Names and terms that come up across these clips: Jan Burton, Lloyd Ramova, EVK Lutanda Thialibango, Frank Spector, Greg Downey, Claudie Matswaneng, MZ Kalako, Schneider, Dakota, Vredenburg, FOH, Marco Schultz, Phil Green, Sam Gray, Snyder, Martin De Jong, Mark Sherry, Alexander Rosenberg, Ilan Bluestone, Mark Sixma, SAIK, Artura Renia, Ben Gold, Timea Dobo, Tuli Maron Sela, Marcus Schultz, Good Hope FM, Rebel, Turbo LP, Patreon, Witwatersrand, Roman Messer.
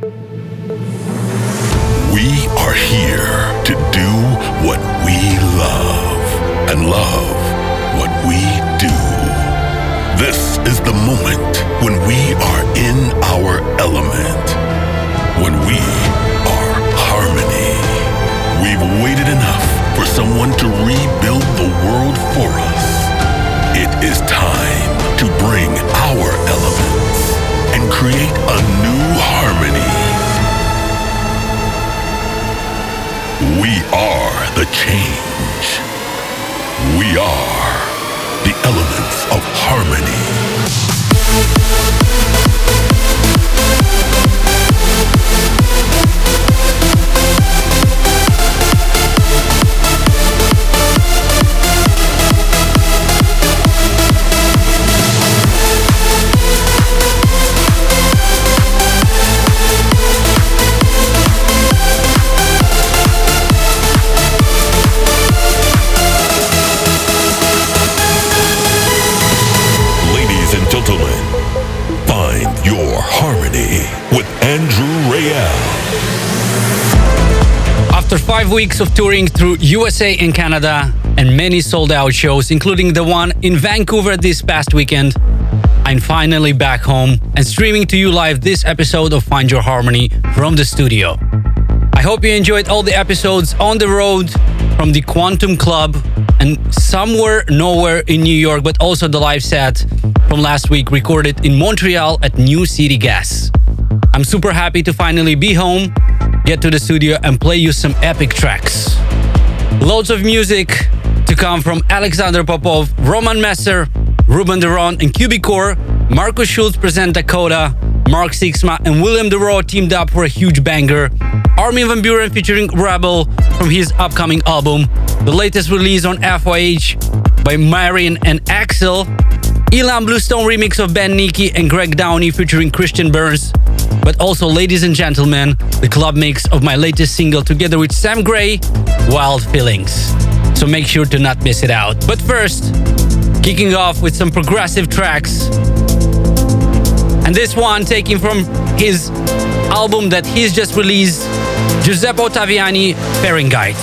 We are here to do what we love and love what we do. This is the moment when we are in our element, when we are harmony. We've waited enough for someone to rebuild the world for us. It is time to bring our elements and create a new harmony. We are the change. We are the elements of harmony. After 5 weeks of touring through USA and Canada and many sold-out shows, including the one in Vancouver this past weekend, I'm finally back home and streaming to you live this episode of Find Your Harmony from the studio. I hope you enjoyed all the episodes on the road from the Quantum Club and somewhere nowhere in New York, but also the live set from last week recorded in Montreal at New City Gas. I'm super happy to finally be home, get to the studio and play you some epic tracks. Loads of music to come from Alexander Popov, Roman Messer, Ruben DeRon and Cubicore. Marco Schultz present Dakota, Mark Sixma and William DeRoe teamed up for a huge banger. Armin van Buuren featuring Rebel from his upcoming album. The latest release on FOH by Marion and Axel. Ilan Bluestone remix of Ben Nicky and Greg Downey featuring Christian Burns. But also, ladies and gentlemen, the club mix of my latest single together with Sam Gray, Wild Feelings. So make sure to not miss it out. But first, kicking off with some progressive tracks. And this one taken from his album that he's just released, Giuseppe Ottaviani, Fahrenheit.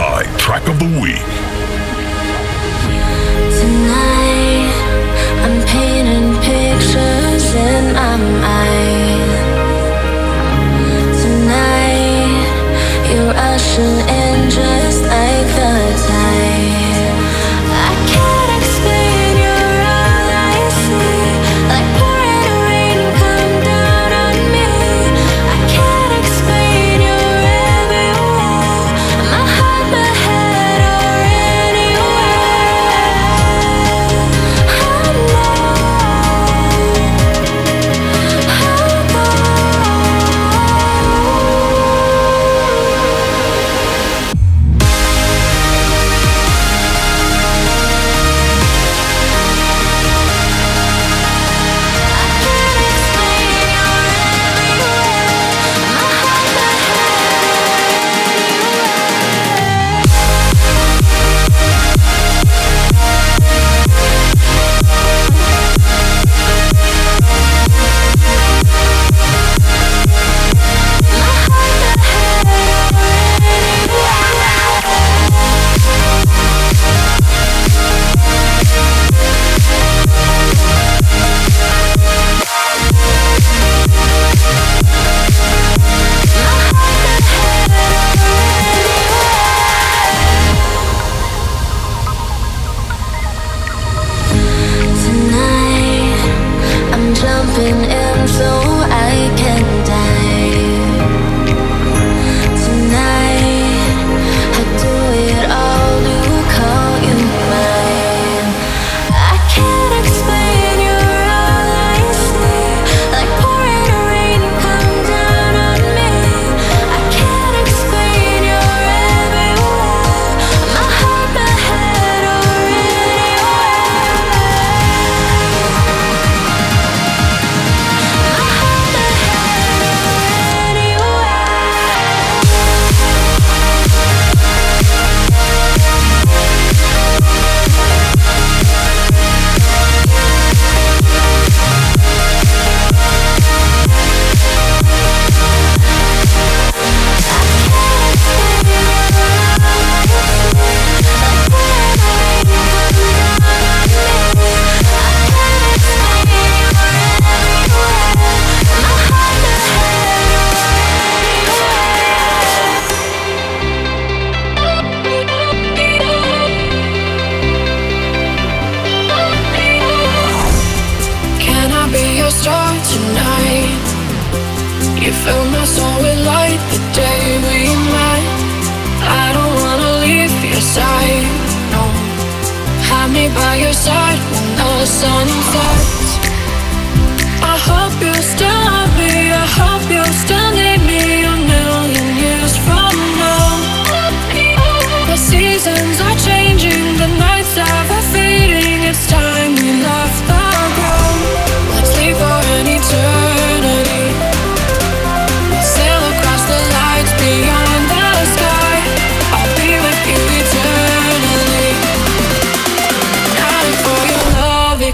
Side Track of the Week. Tonight, I'm painting pictures in my mind. Tonight, you're rushing in just like the tide.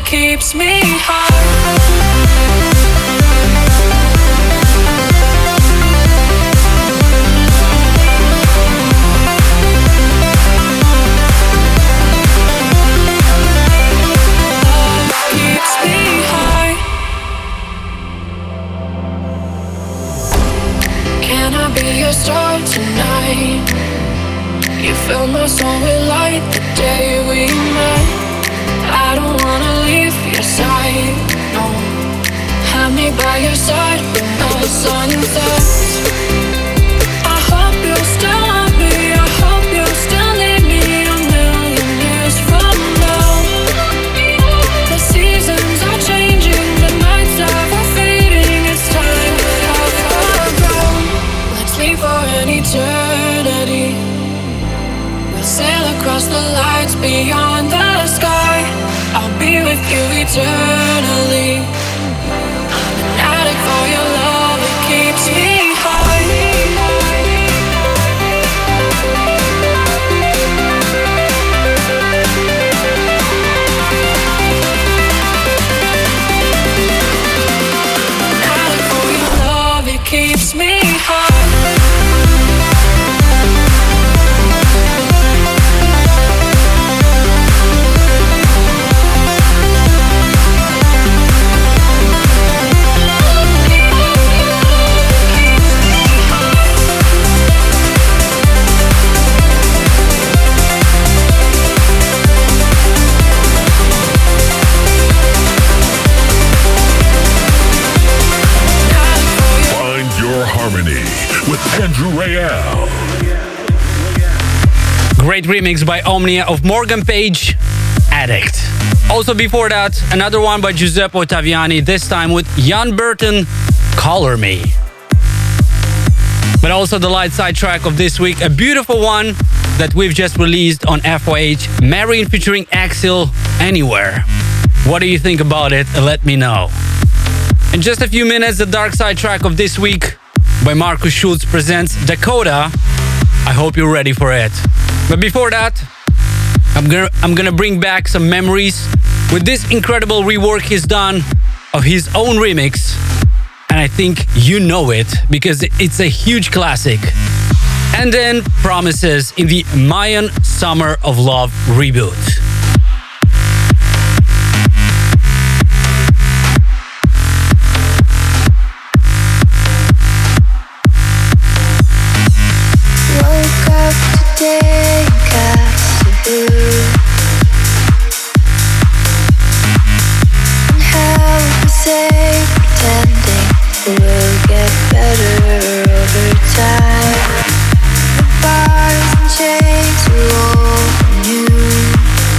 Keeps me high. with Andrew Rayel. Great remix by Omnia of Morgan Page, Addict. Also before that, another one by Giuseppe Ottaviani, this time with Jan Burton, Color Me. But also the light side track of this week, a beautiful one that we've just released on FOH, Marion featuring Axel, Anywhere. What do you think about it? Let me know. In just a few minutes, the dark side track of this week by Marcus Schultz presents Dakota. I hope you're ready for it. But before that, I'm gonna bring back some memories with this incredible rework he's done of his own remix. And I think you know it because it's a huge classic. And then Promises in the Mayan Summer of Love reboot. Time, the bars and chains were all new.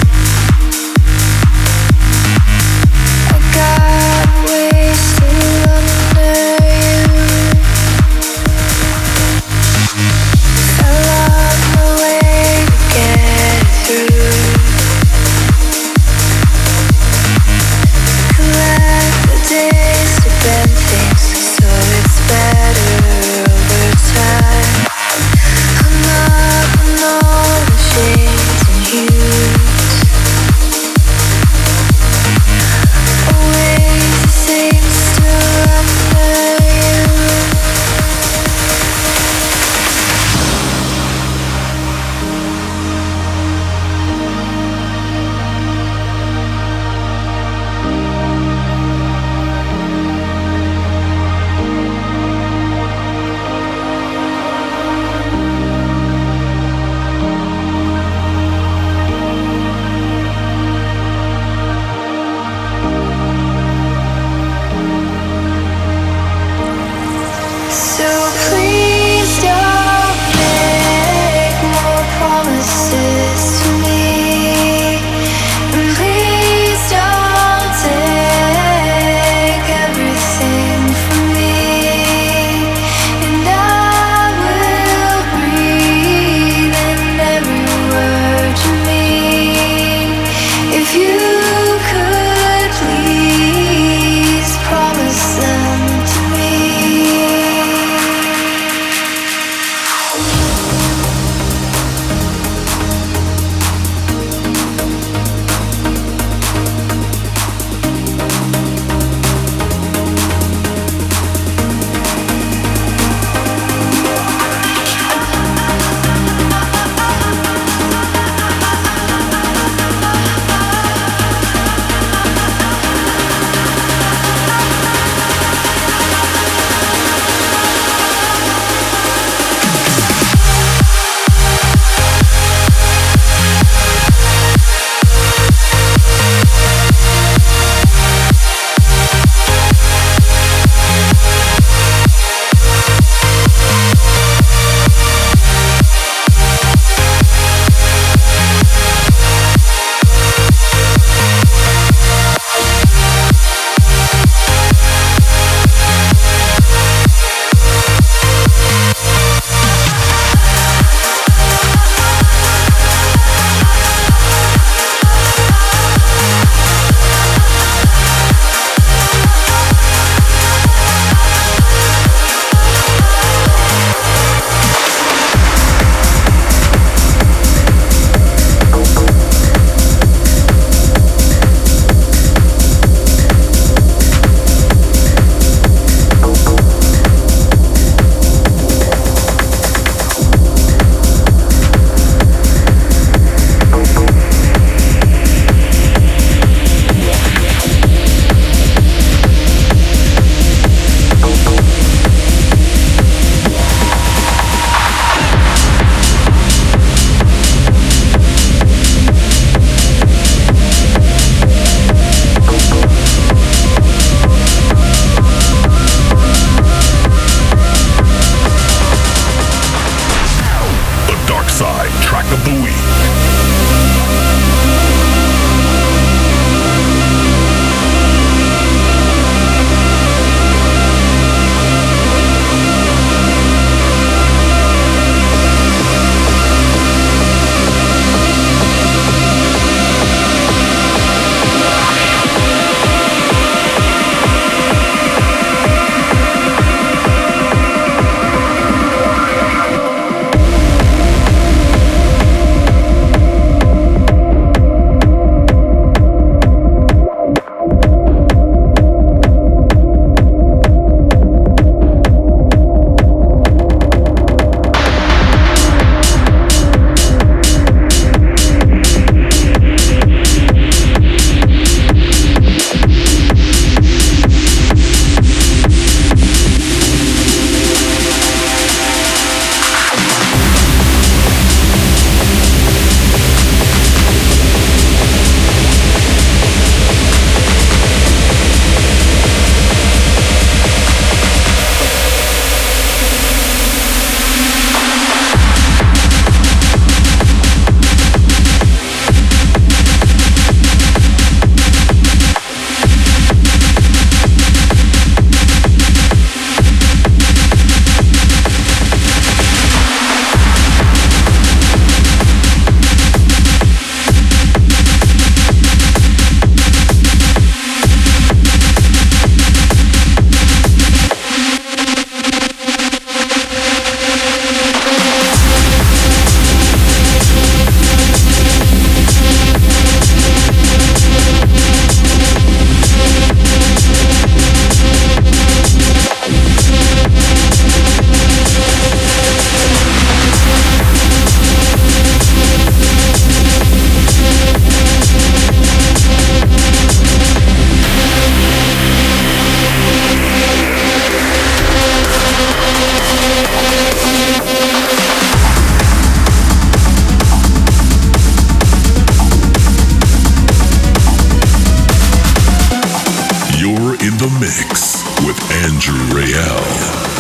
mix with Andrew Rayel.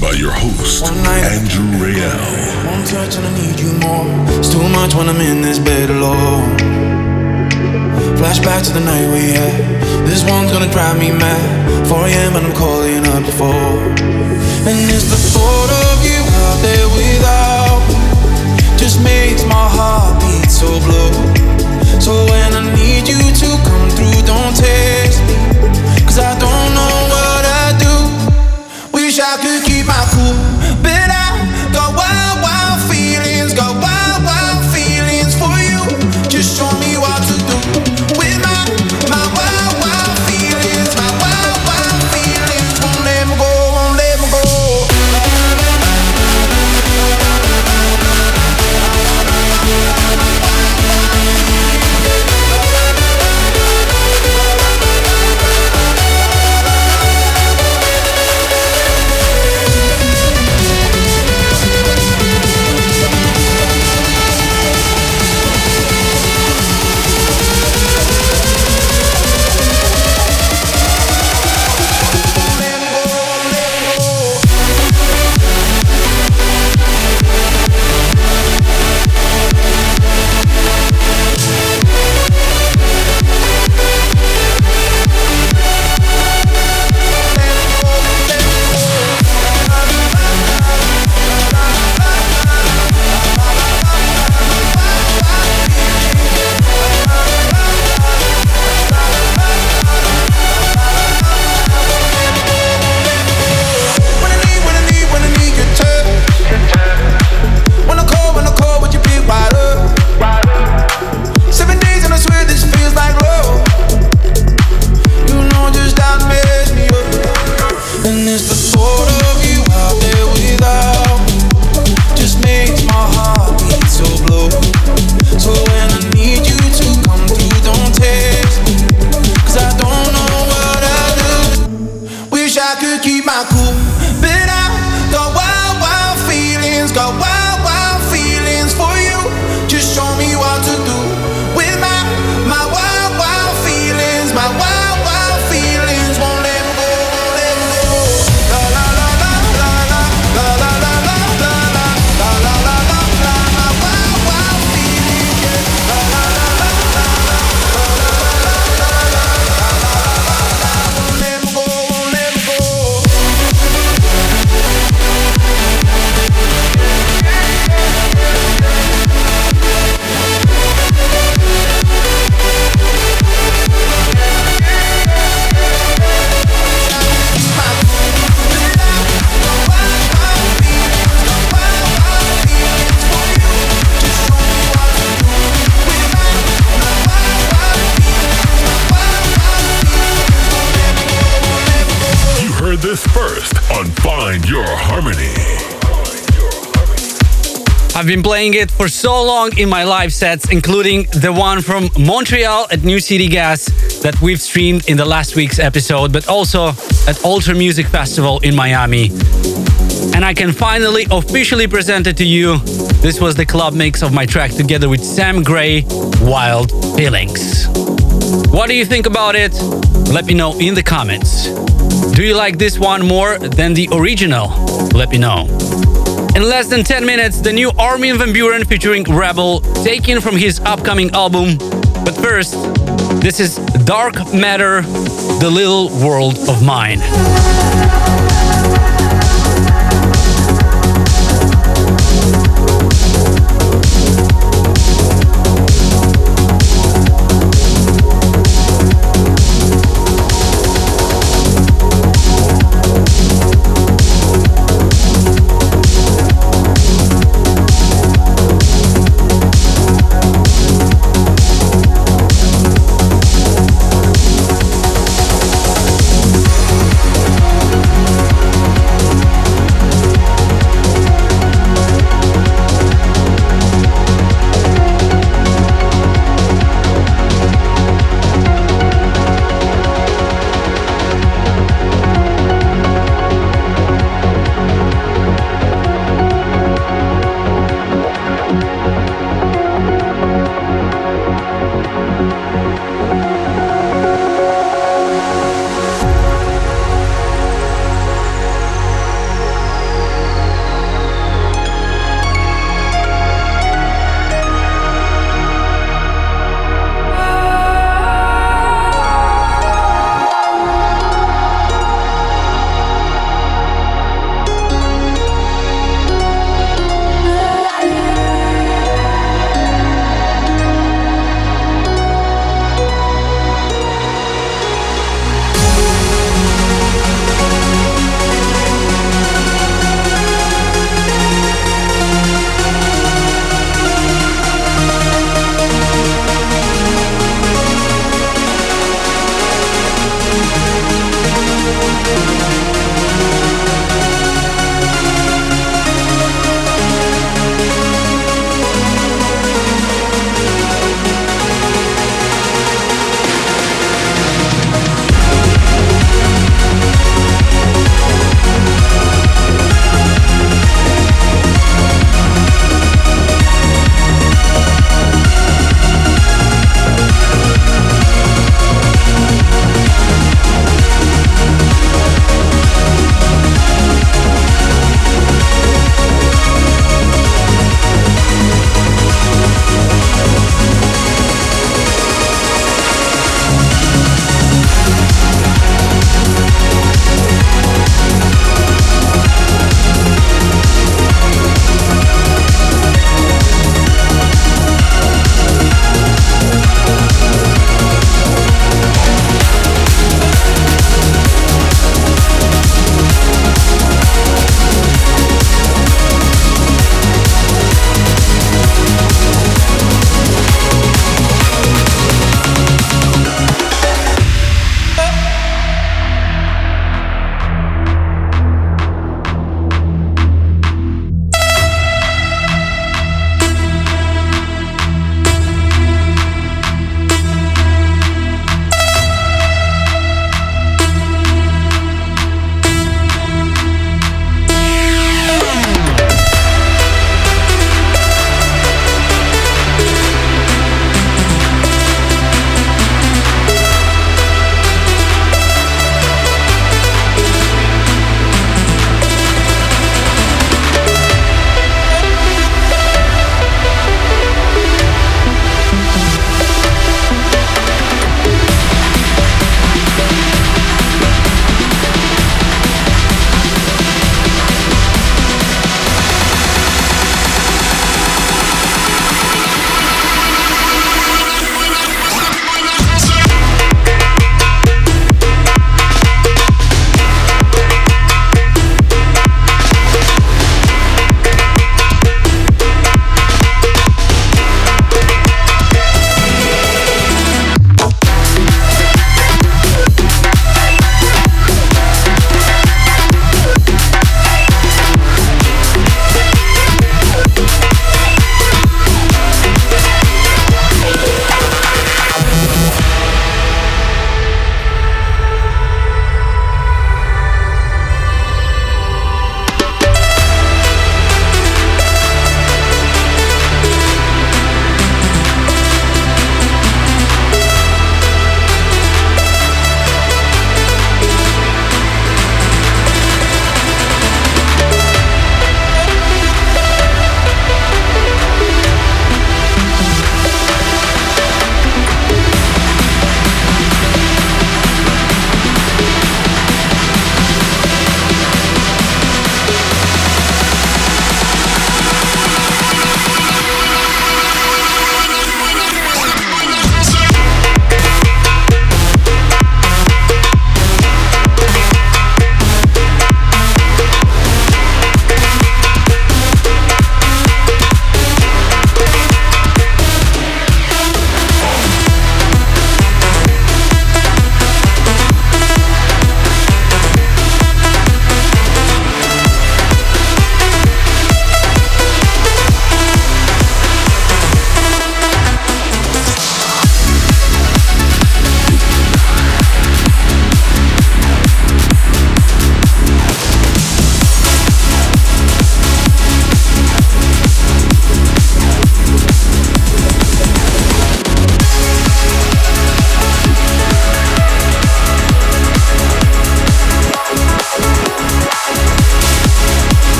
By your host, one night, Andrew Rayel. One touch and I need you more. It's too much when I'm in this bed alone. Flashback to the night we had. This one's gonna drive me mad. 4 a.m. and I'm calling up the phone. And it's the thought of you out there without me just makes my heart beat so blue. So when I need you to come through, don't text me, 'cause I don't know what I do. Wish I could keep my cool, but I got wild, wild feelings, got wild, wild feelings for you. Just show me what to do with my wild, wild feelings. My wild, wild feelings won't let me go, won't let me go. to keep my cool. But I got wild, wild feelings, got wild, wild feelings for you. Just show me what to do with my wild, wild feelings, my wild, wild feelings. Won't let them go, won't let them go. La la la la la la la la la la la la la la la la. My wild, wild feelings. La la la la la la la la la la. Won't let them go, won't let them go. You heard this first on Find Your Harmony. I've been playing it for so long in my live sets, including the one from Montreal at New City Gas that we've streamed in the last week's episode, but also at Ultra Music Festival in Miami. And I can finally officially present it to you. This was the club mix of my track together with Sam Gray, Wild Feelings. What do you think about it? Let me know in the comments. Do you like this one more than the original? Let me know. In less than 10 minutes, the new Armin van Buuren featuring Rebel, taken from his upcoming album. But first, this is Dark Matter, The Little World of Mine.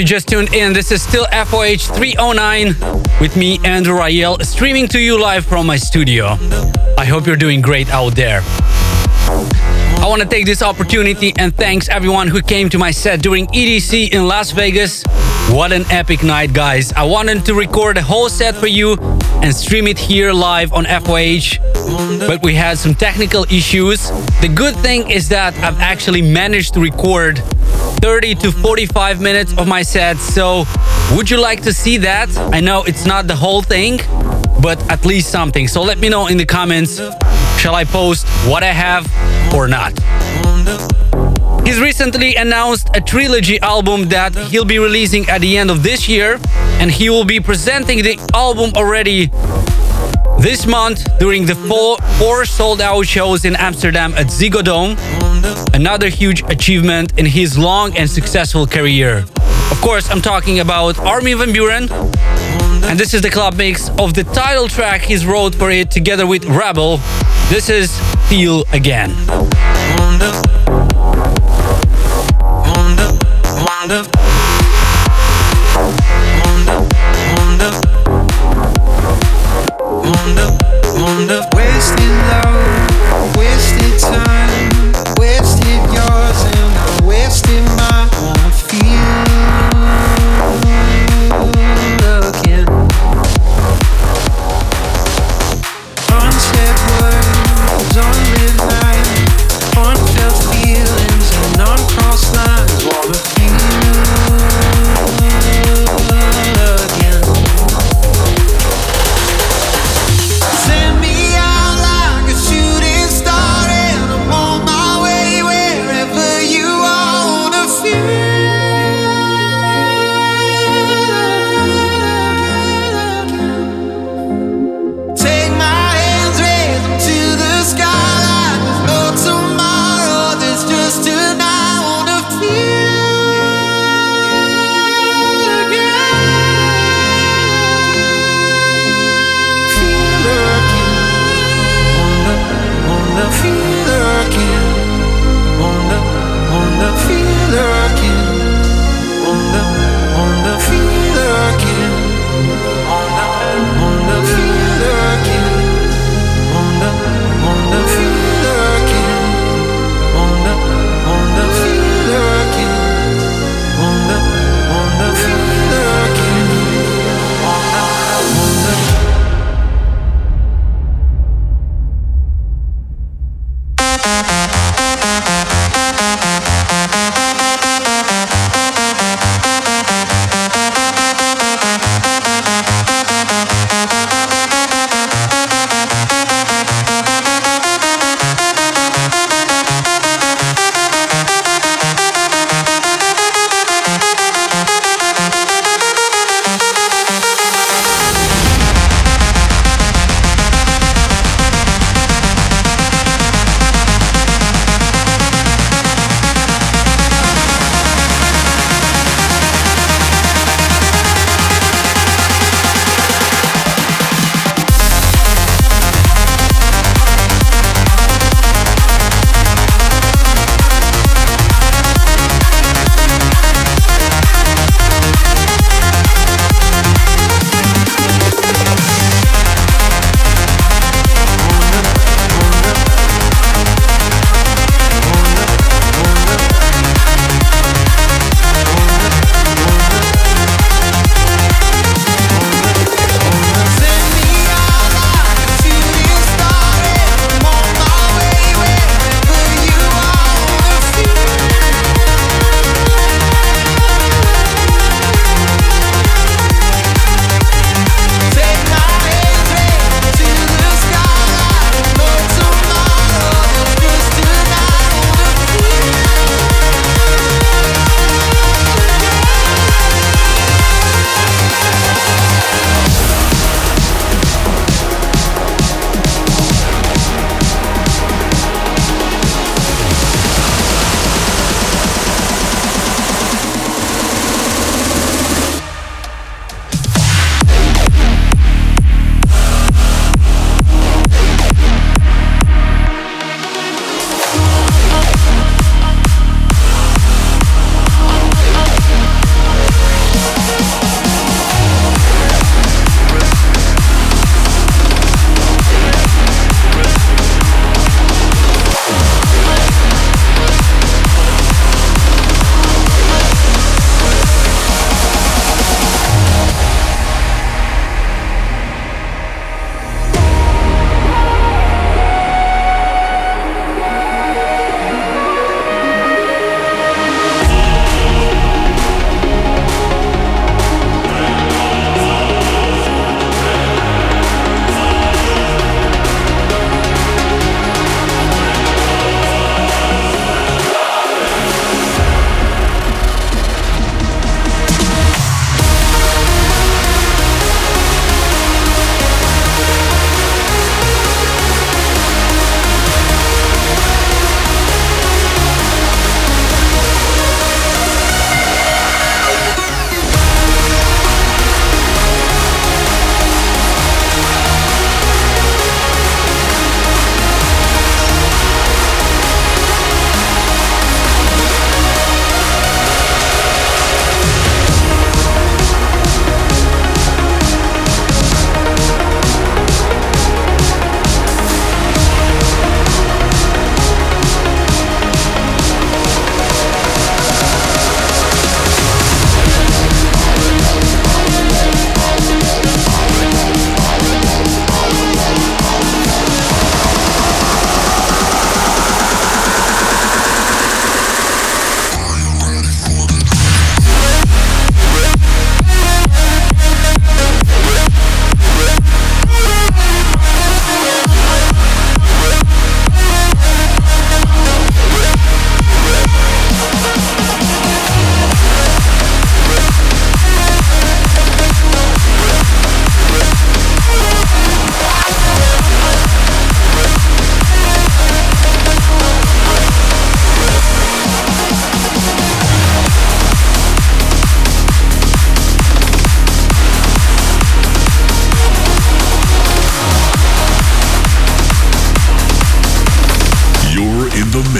you just tuned in, this is still FOH 309 with me, Andrew Rayel, streaming to you live from my studio. I hope you're doing great out there. I want to take this opportunity and thanks everyone who came to my set during EDC in Las Vegas. What an epic night, guys. I wanted to record a whole set for you and stream it here live on FOH, but we had some technical issues. The good thing is that I've actually managed to record 30 to 45 minutes of my set, so would you like to see that? I know it's not the whole thing, but at least something. So let me know in the comments, shall I post what I have or not? He's recently announced a trilogy album that he'll be releasing at the end of this year, and he will be presenting the album already this month during the four sold-out shows in Amsterdam at Zigodome. Another huge achievement in his long and successful career. Of course, I'm talking about Armin van Buuren, and this is the club mix of the title track he's wrote for it together with Rebel. This is Feel Again. Wasted love, wasted time, wasted yours, and I wasted my own. Feel again. Unsaid words, unread life, unfelt feelings, and uncrossed lines. Wanna feel.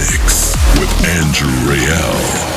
mix with Andrew Rayel.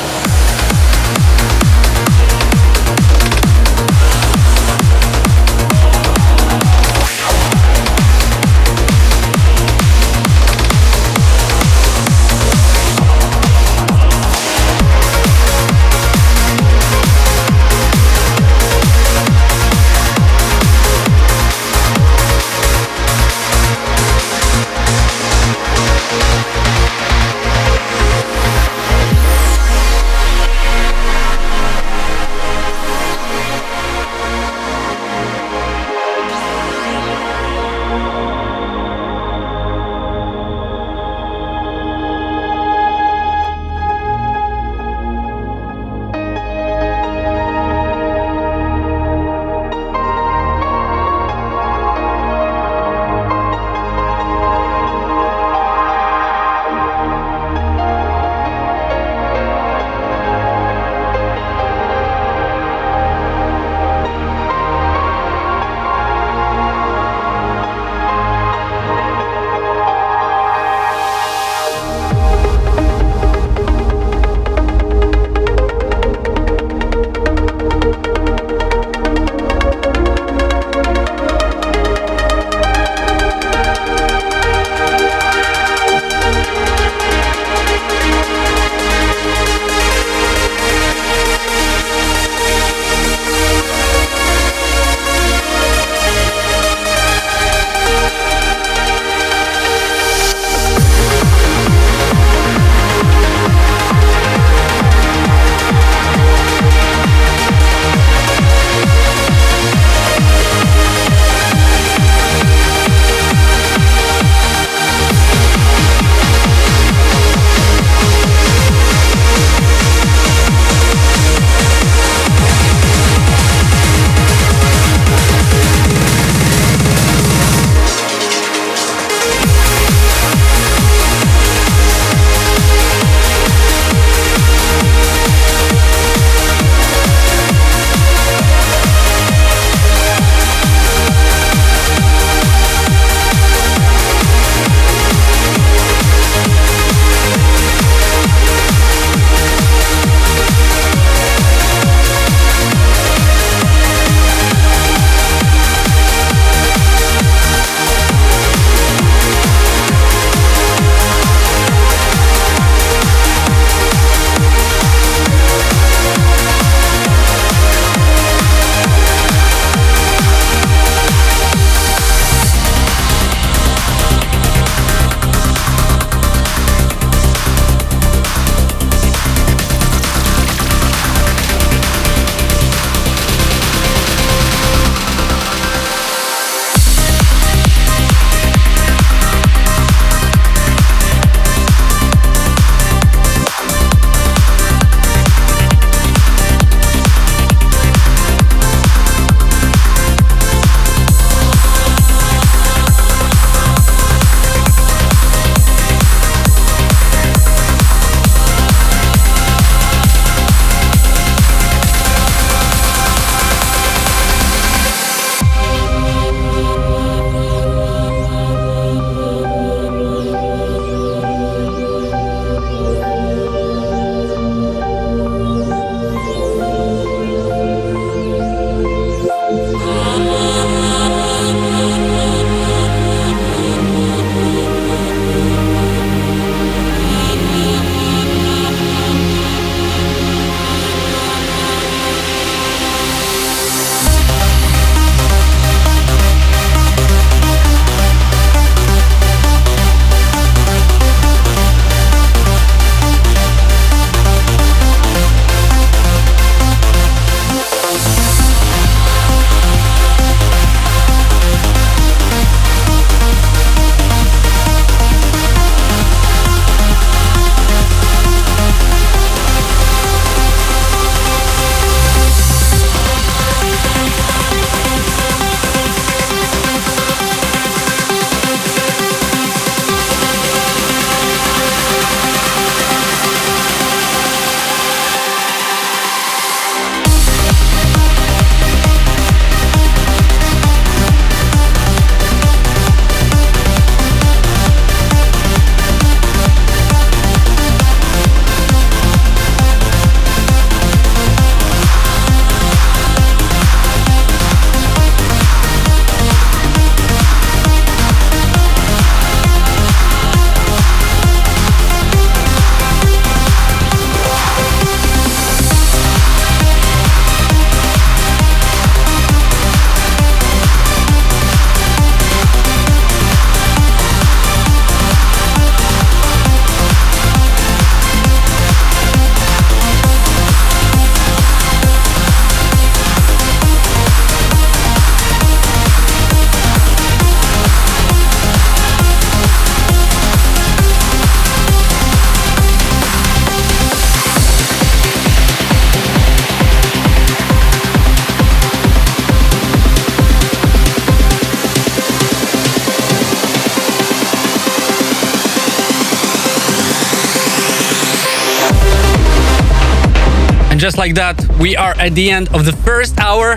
just like that, we are at the end of the first hour.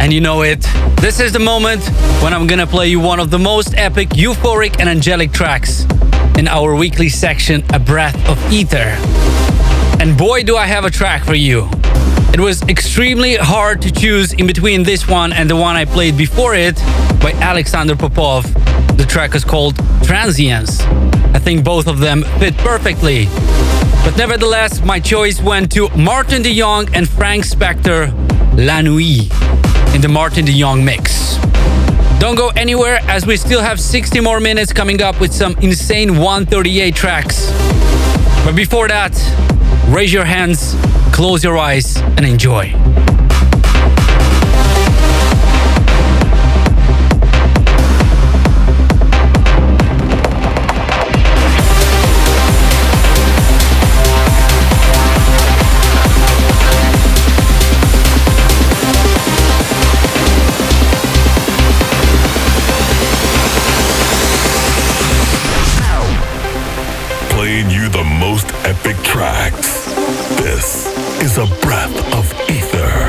And you know it. This is the moment when I'm gonna play you one of the most epic, euphoric and angelic tracks in our weekly section, A Breath of Ether. And boy, do I have a track for you. It was extremely hard to choose in between this one and the one I played before it by Alexander Popov. The track is called Transience. I think both of them fit perfectly. But nevertheless, my choice went to Martin De Jong and Frank Spector, La Nuit, in the Martin De Jong mix. Don't go anywhere, as we still have 60 more minutes coming up with some insane 138 tracks. But before that, raise your hands, close your eyes, and enjoy. Tracks. This is A Breath of Ether.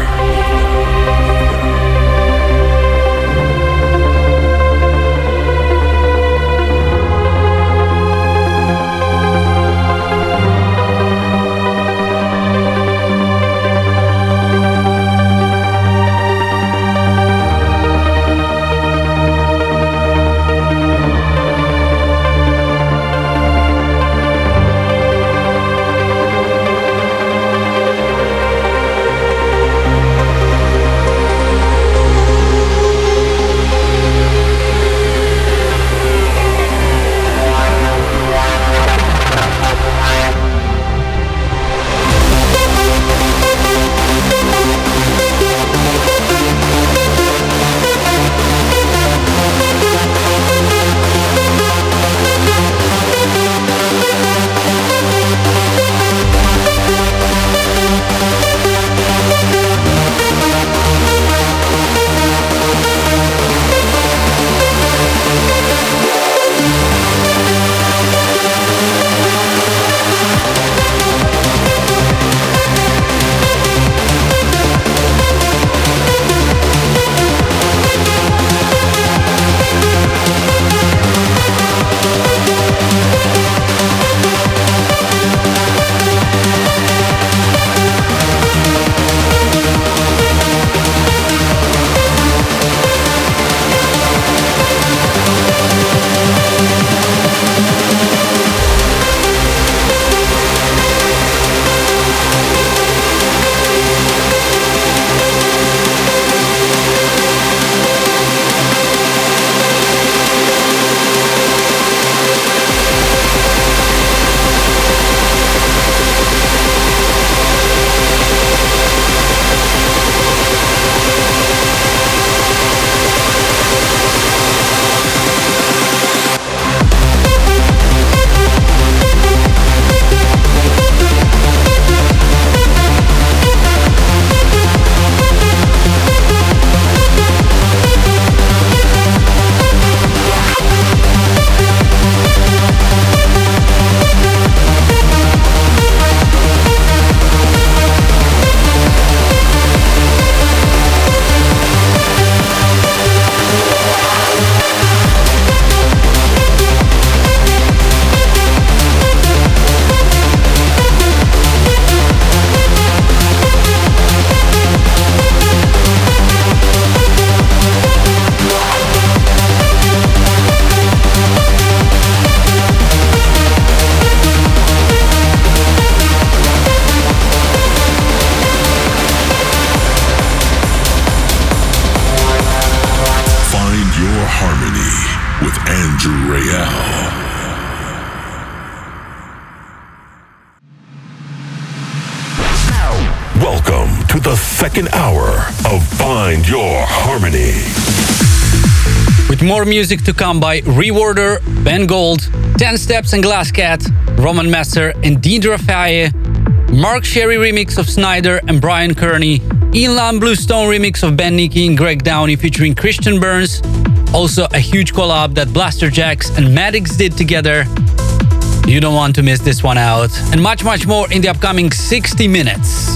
More music to come by Reorder, Ben Gold, 10 Steps and Glass Cat, Roman Messer and Deidre Faye, Mark Sherry remix of Snyder and Brian Kearney, Ilan Bluestone remix of Ben Nicky and Greg Downey featuring Christian Burns, also a huge collab that Blaster Jacks and Maddox did together. You don't want to miss this one out. And much, much more in the upcoming 60 minutes.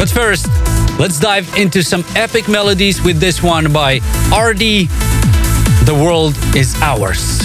But first, let's dive into some epic melodies with this one by RD. The World Is Ours.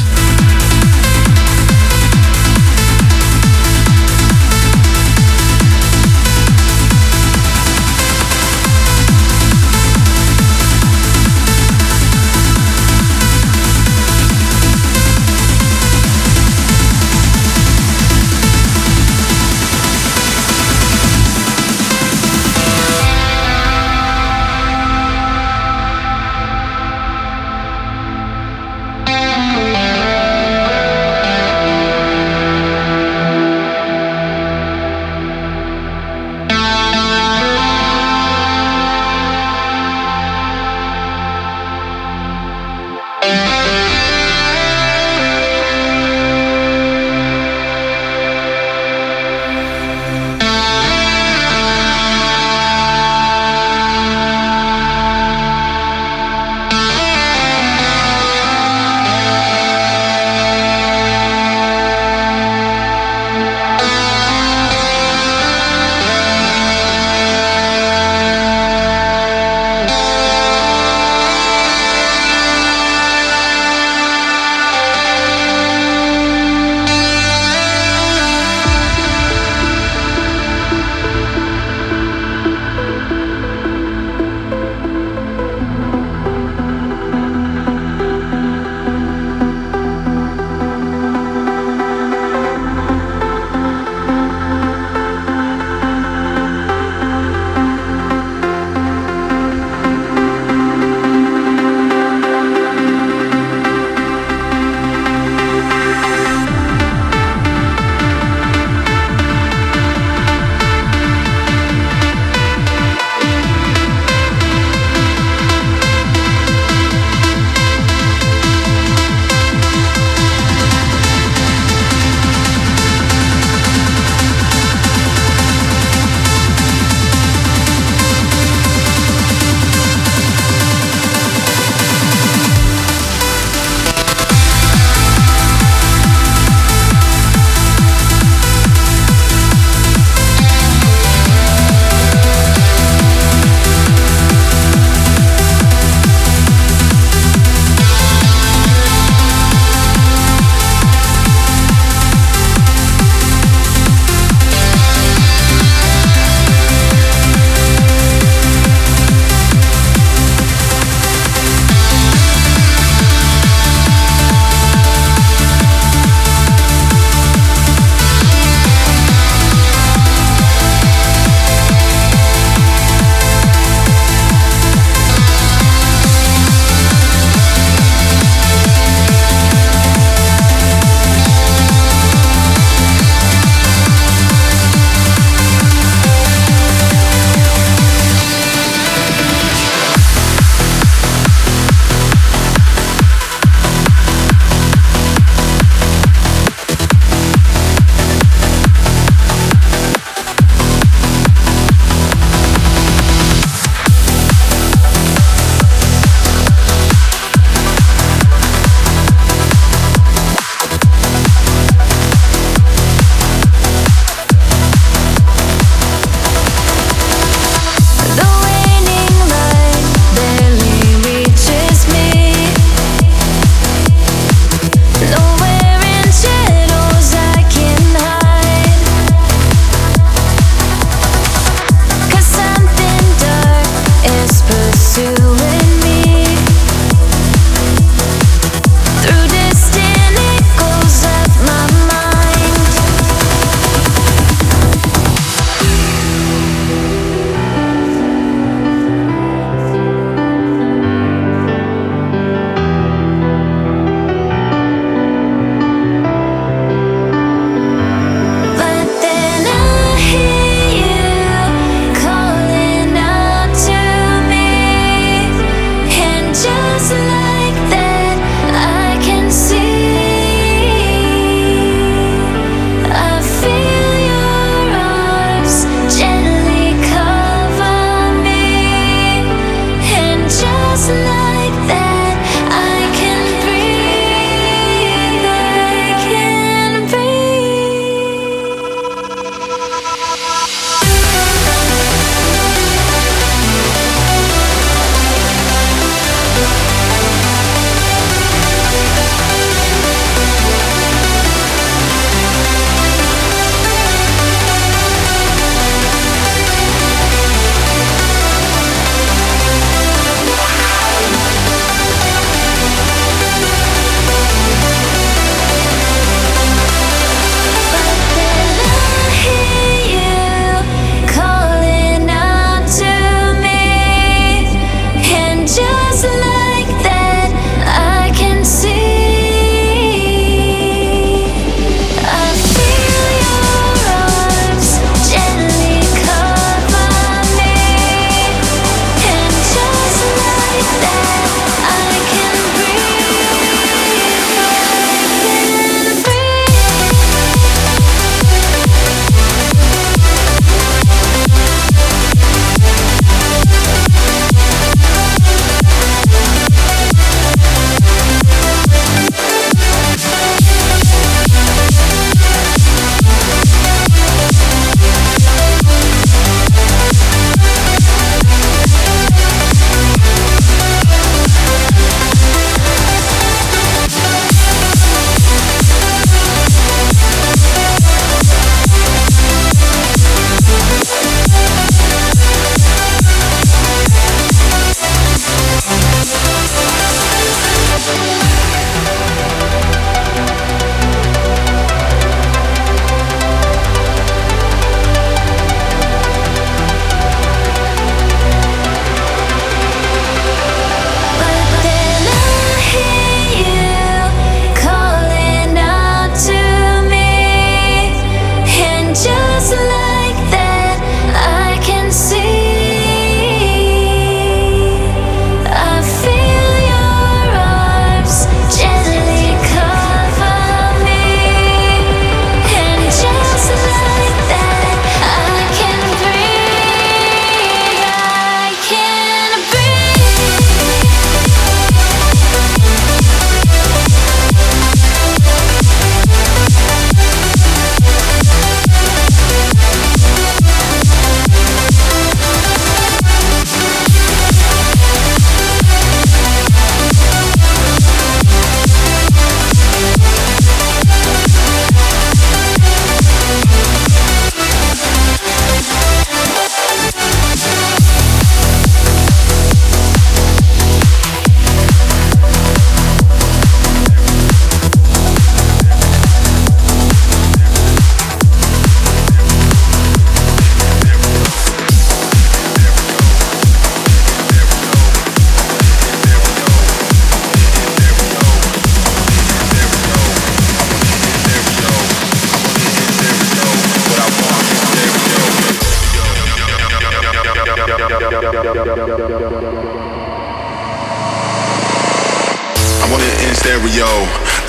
I want it in stereo,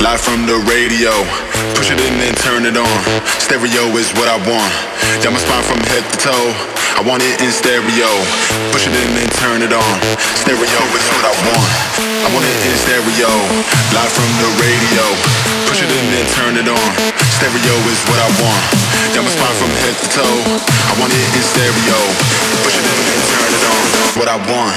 live from the radio. Push it in and turn it on. Stereo is what I want. Got my spine from head to toe. I want it in stereo. Push it in and turn it on. Stereo is what I want. I want it in stereo, live from the radio. Push it in and turn it on. Stereo is what I want. Got my spine from head to toe. I want it in stereo. Push it in and turn it on. What I want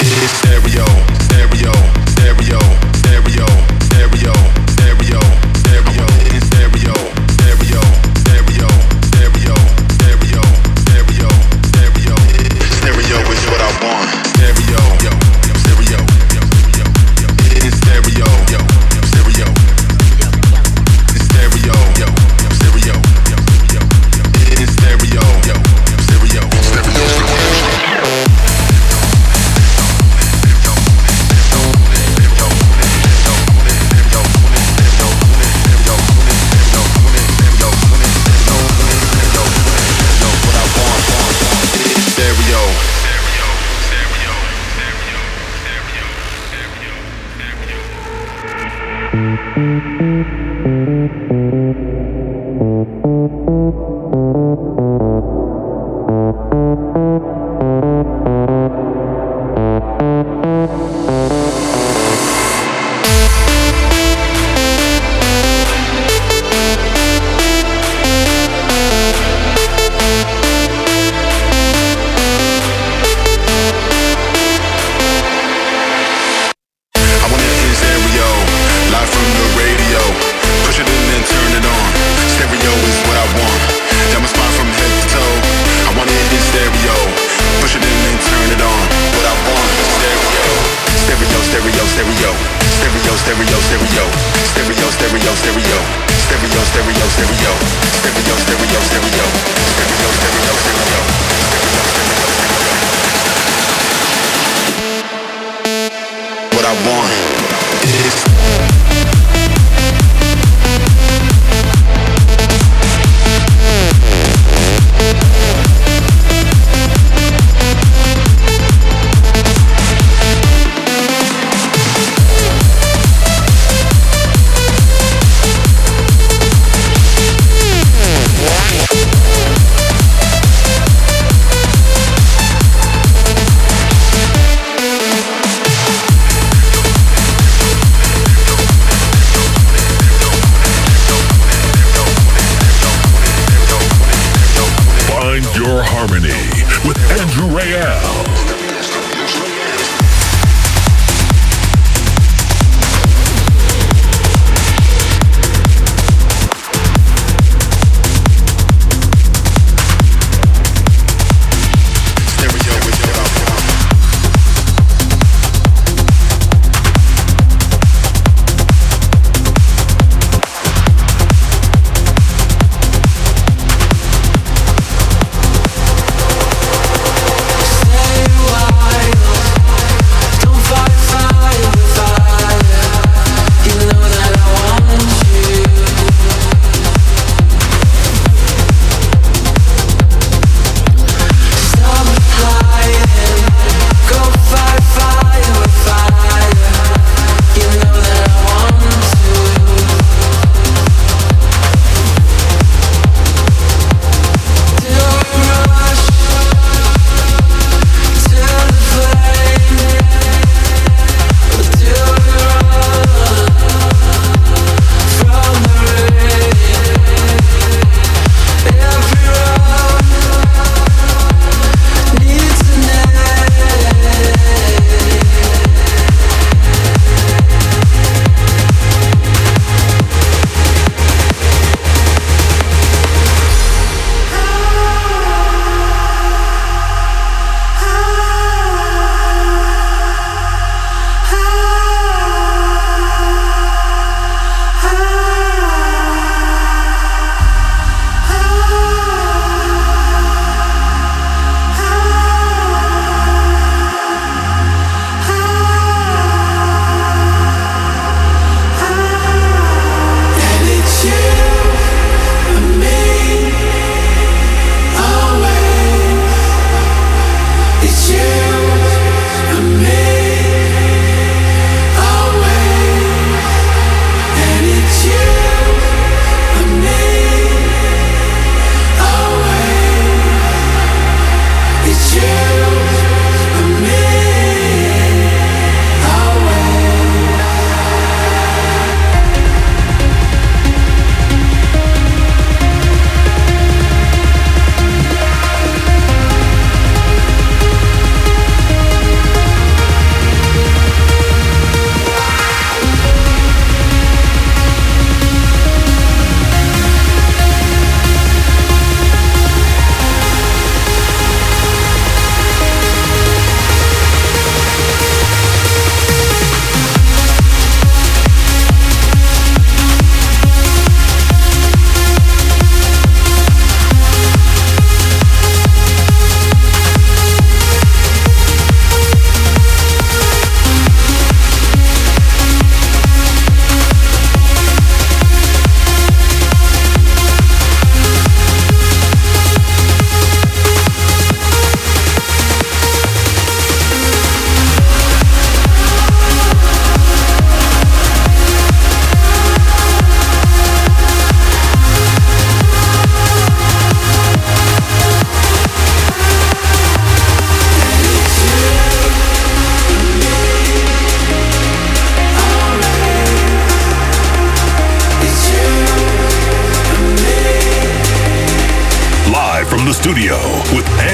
is stereo, stereo, stereo. Stereo, stereo, stereo, stereo, in stereo, stereo, stereo, stereo, stereo, stereo, stereo. Stereo is what I want. Stereo, stereo, in stereo, stereo, in stereo, stereo, in stereo, stereo, stereo.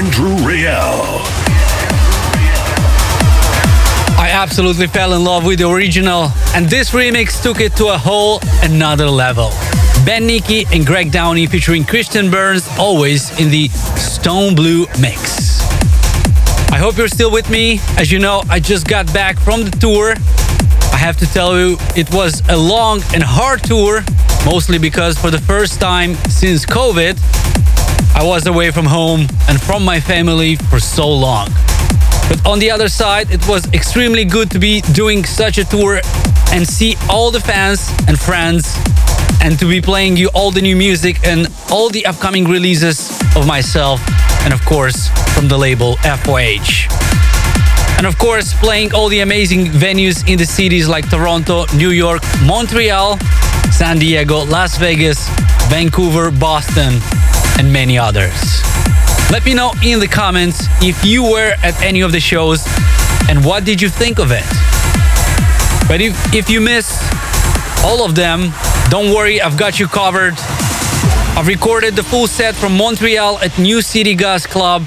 Andrew Rayel. I absolutely fell in love with the original, and this remix took it to a whole another level. Ben Nicky and Greg Downey featuring Christian Burns, always in the Stone Blue mix. I hope you're still with me. As you know, I just got back from the tour. I have to tell you, it was a long and hard tour, mostly because for the first time since COVID, I was away from home and from my family for so long. But on the other side, it was extremely good to be doing such a tour and see all the fans and friends, and to be playing you all the new music and all the upcoming releases of myself and of course from the label FOH. And of course playing all the amazing venues in the cities like Toronto, New York, Montreal, San Diego, Las Vegas, Vancouver, Boston, and many others. Let me know in the comments if you were at any of the shows and what did you think of it. But if you missed all of them, don't worry, I've got you covered. I've recorded the full set from Montreal at New City Gas Club,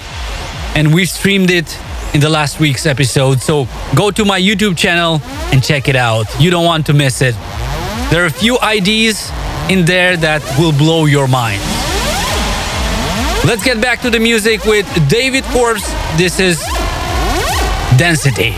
and we've streamed it in the last week's episode, so go to my YouTube channel and check it out. You don't want to miss it. There are a few IDs in there that will blow your mind. Let's get back to the music with David Forbes. This is Density.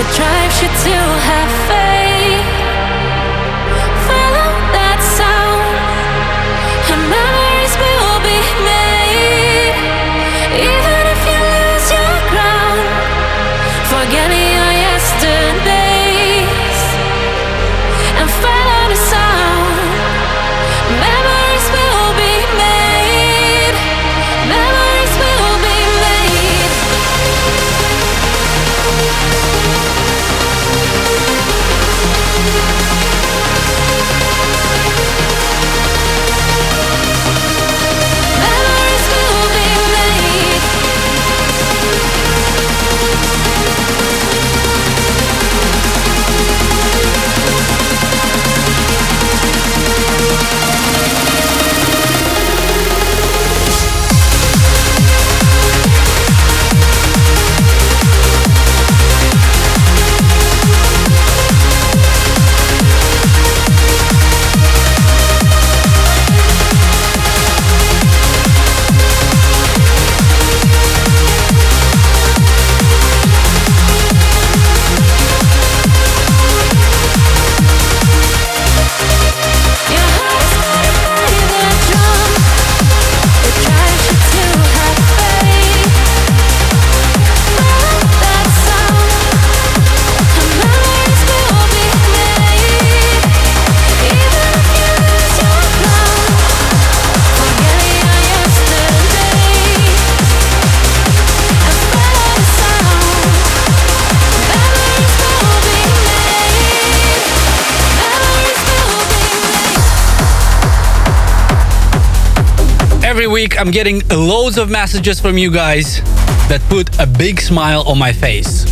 It drives you to have faith. Follow that sound, and memories will be made. Even if you lose your ground, forgetting your yesterdays, and follow the sound. Memories will be made. Memories will be made. Every week I'm getting loads of messages from you guys that put a big smile on my face.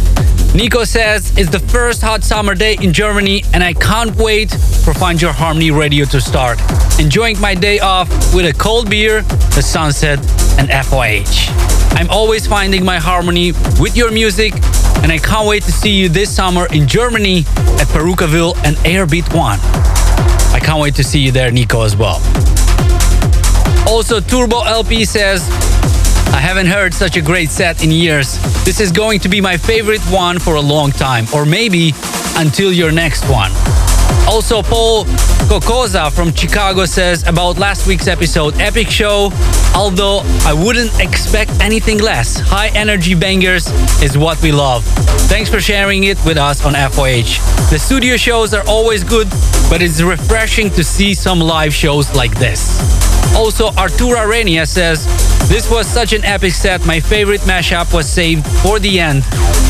Nico says, it's the first hot summer day in Germany and I can't wait for Find Your Harmony Radio to start. Enjoying my day off with a cold beer, the sunset and FOH. I'm always finding my harmony with your music and I can't wait to see you this summer in Germany at Perukaville and Airbeat 1. I can't wait to see you there, Nico, as well. Also, Turbo LP says, I haven't heard such a great set in years. This is going to be my favorite one for a long time, or maybe until your next one. Also, Paul Kokoza from Chicago says about last week's episode, epic show, although I wouldn't expect anything less. High energy bangers is what we love. Thanks for sharing it with us on FOH. The studio shows are always good, but it's refreshing to see some live shows like this. Also, Artura Renia says, this was such an epic set. My favorite mashup was saved for the end.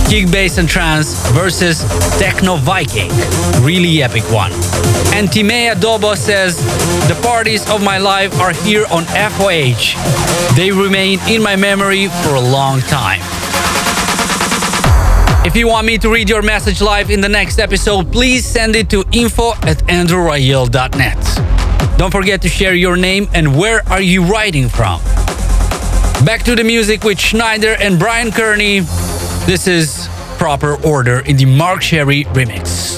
Kick bass and trance versus Techno Viking. Really epic one. And Timea Dobo says, the parties of my life are here on FOH. They remain in my memory for a long time. If you want me to read your message live in the next episode, please send it to info@andrewrayel.net. Don't forget to share your name and where are you writing from. Back to the music with Schneider and Brian Kearney. This is Proper Order in the Mark Sherry remix.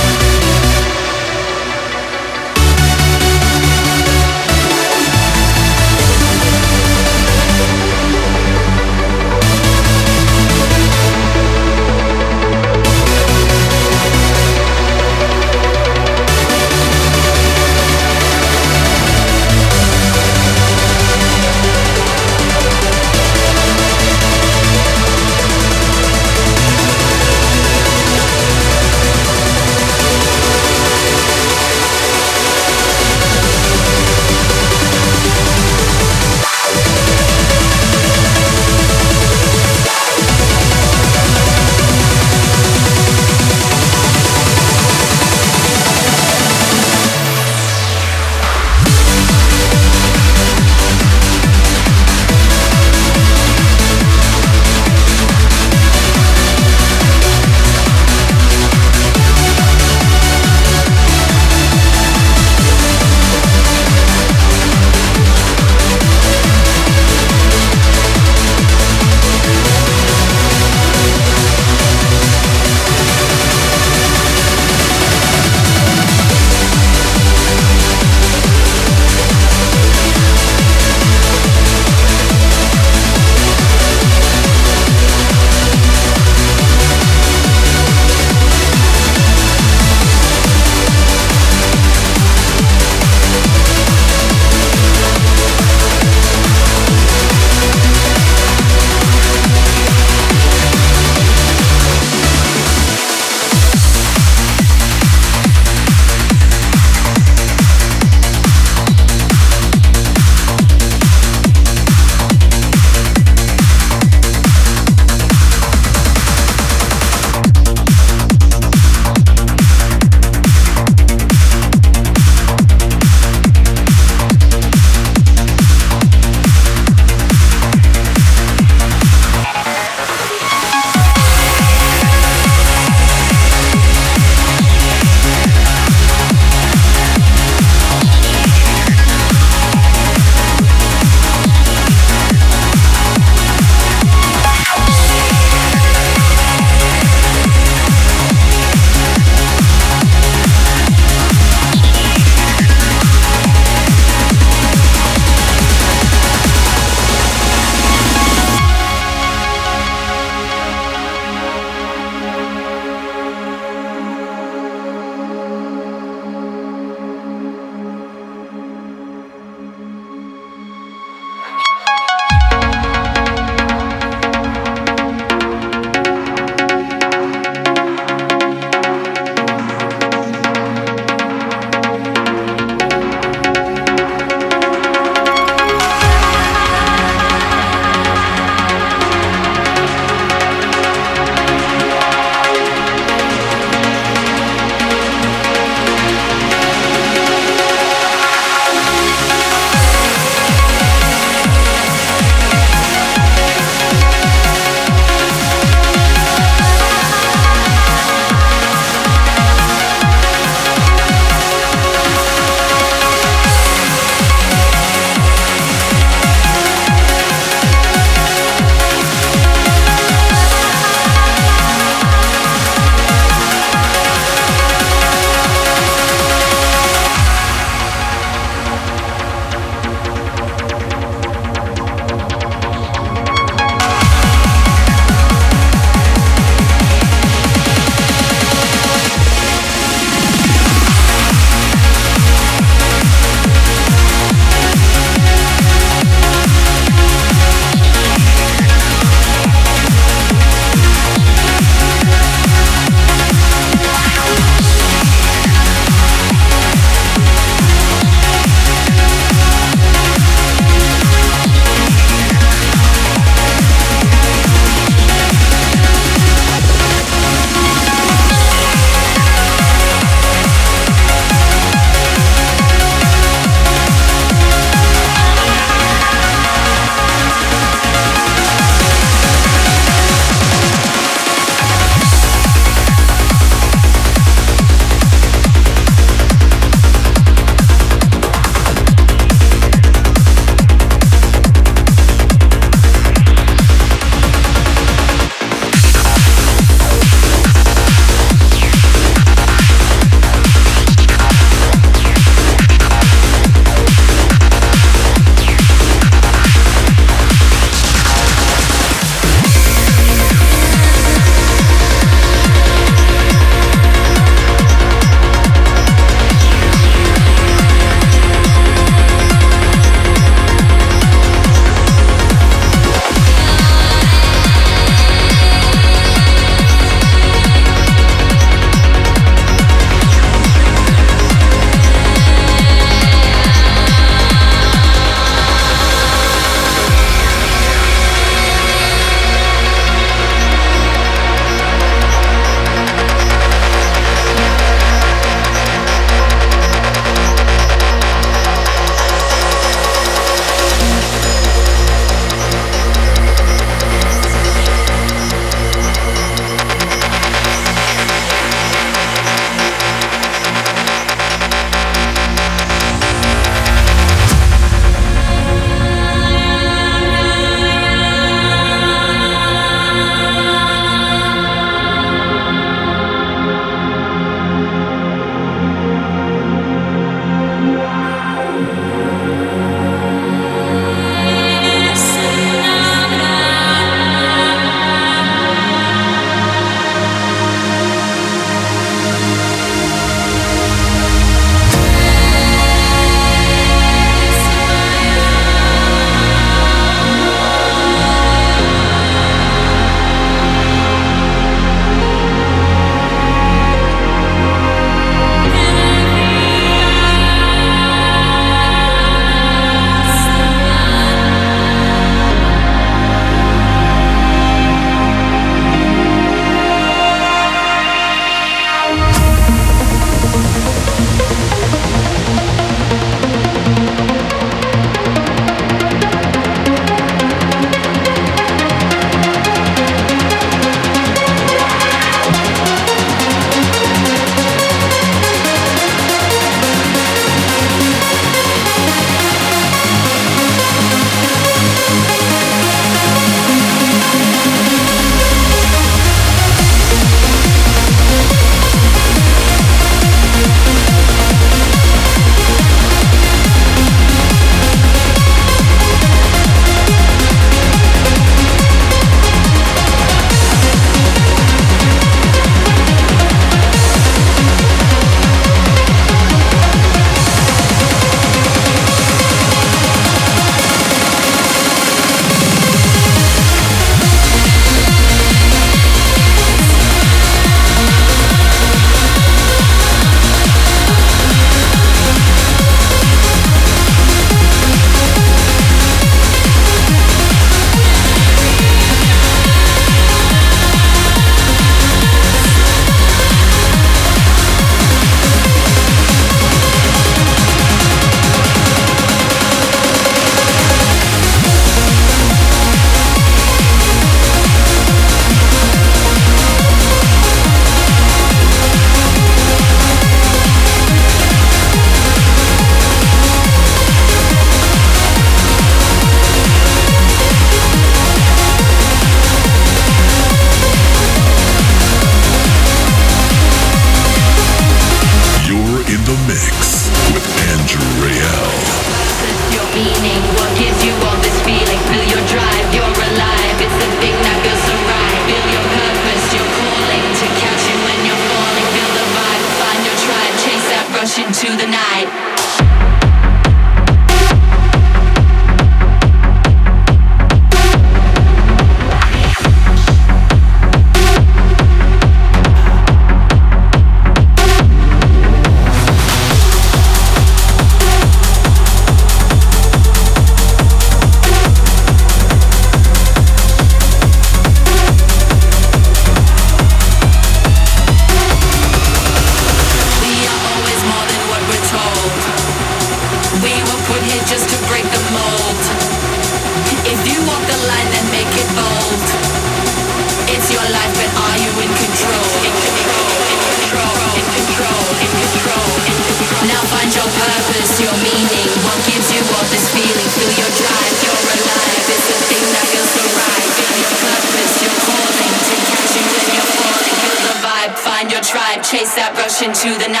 Chase that rush into the night.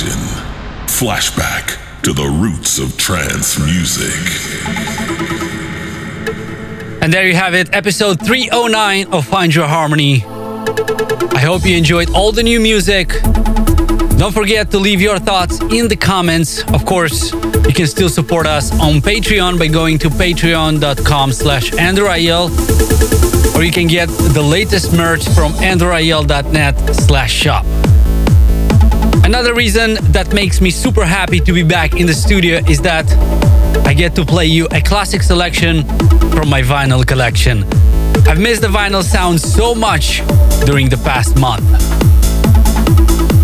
Session. Flashback to the roots of trance music. And there you have it, episode 309 of Find Your Harmony. I hope you enjoyed all the new music. Don't forget to leave your thoughts in the comments. Of course, you can still support us on Patreon by going to patreon.com/AndrewRayel. Or you can get the latest merch from andrewrayel.net/shop. Another reason that makes me super happy to be back in the studio is that I get to play you a classic selection from my vinyl collection. I've missed the vinyl sound so much during the past month.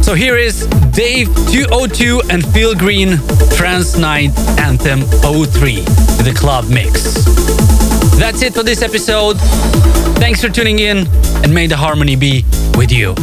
So here is Dave 202 and Phil Green, Trance Night Anthem 03, the club mix. That's it for this episode. Thanks for tuning in, and may the harmony be with you.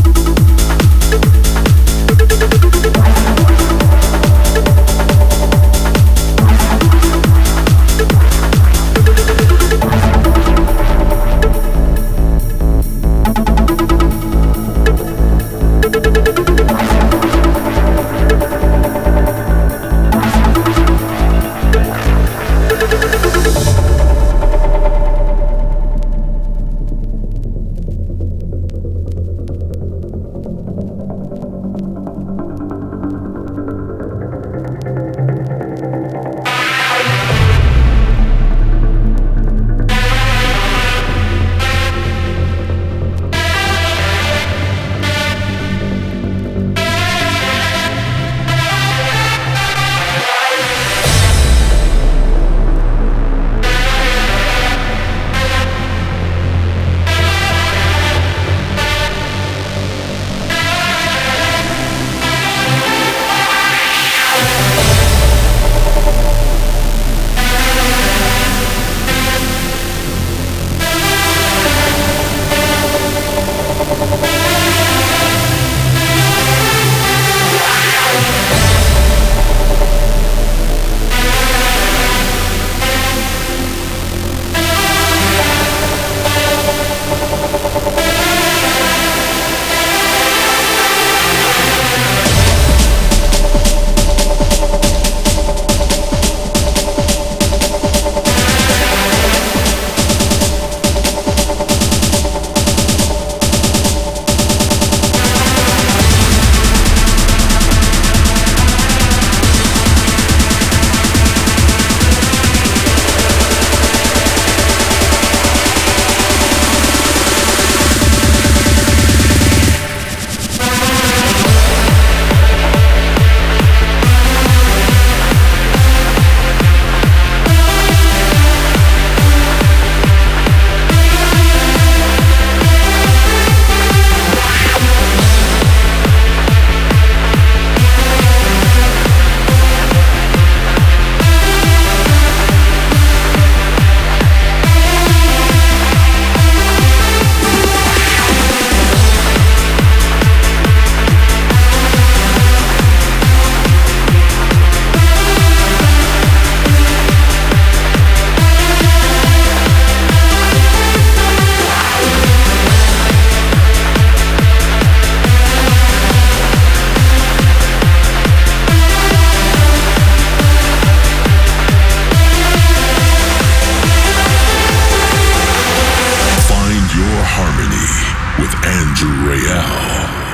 Harmony with Andrew Rayel.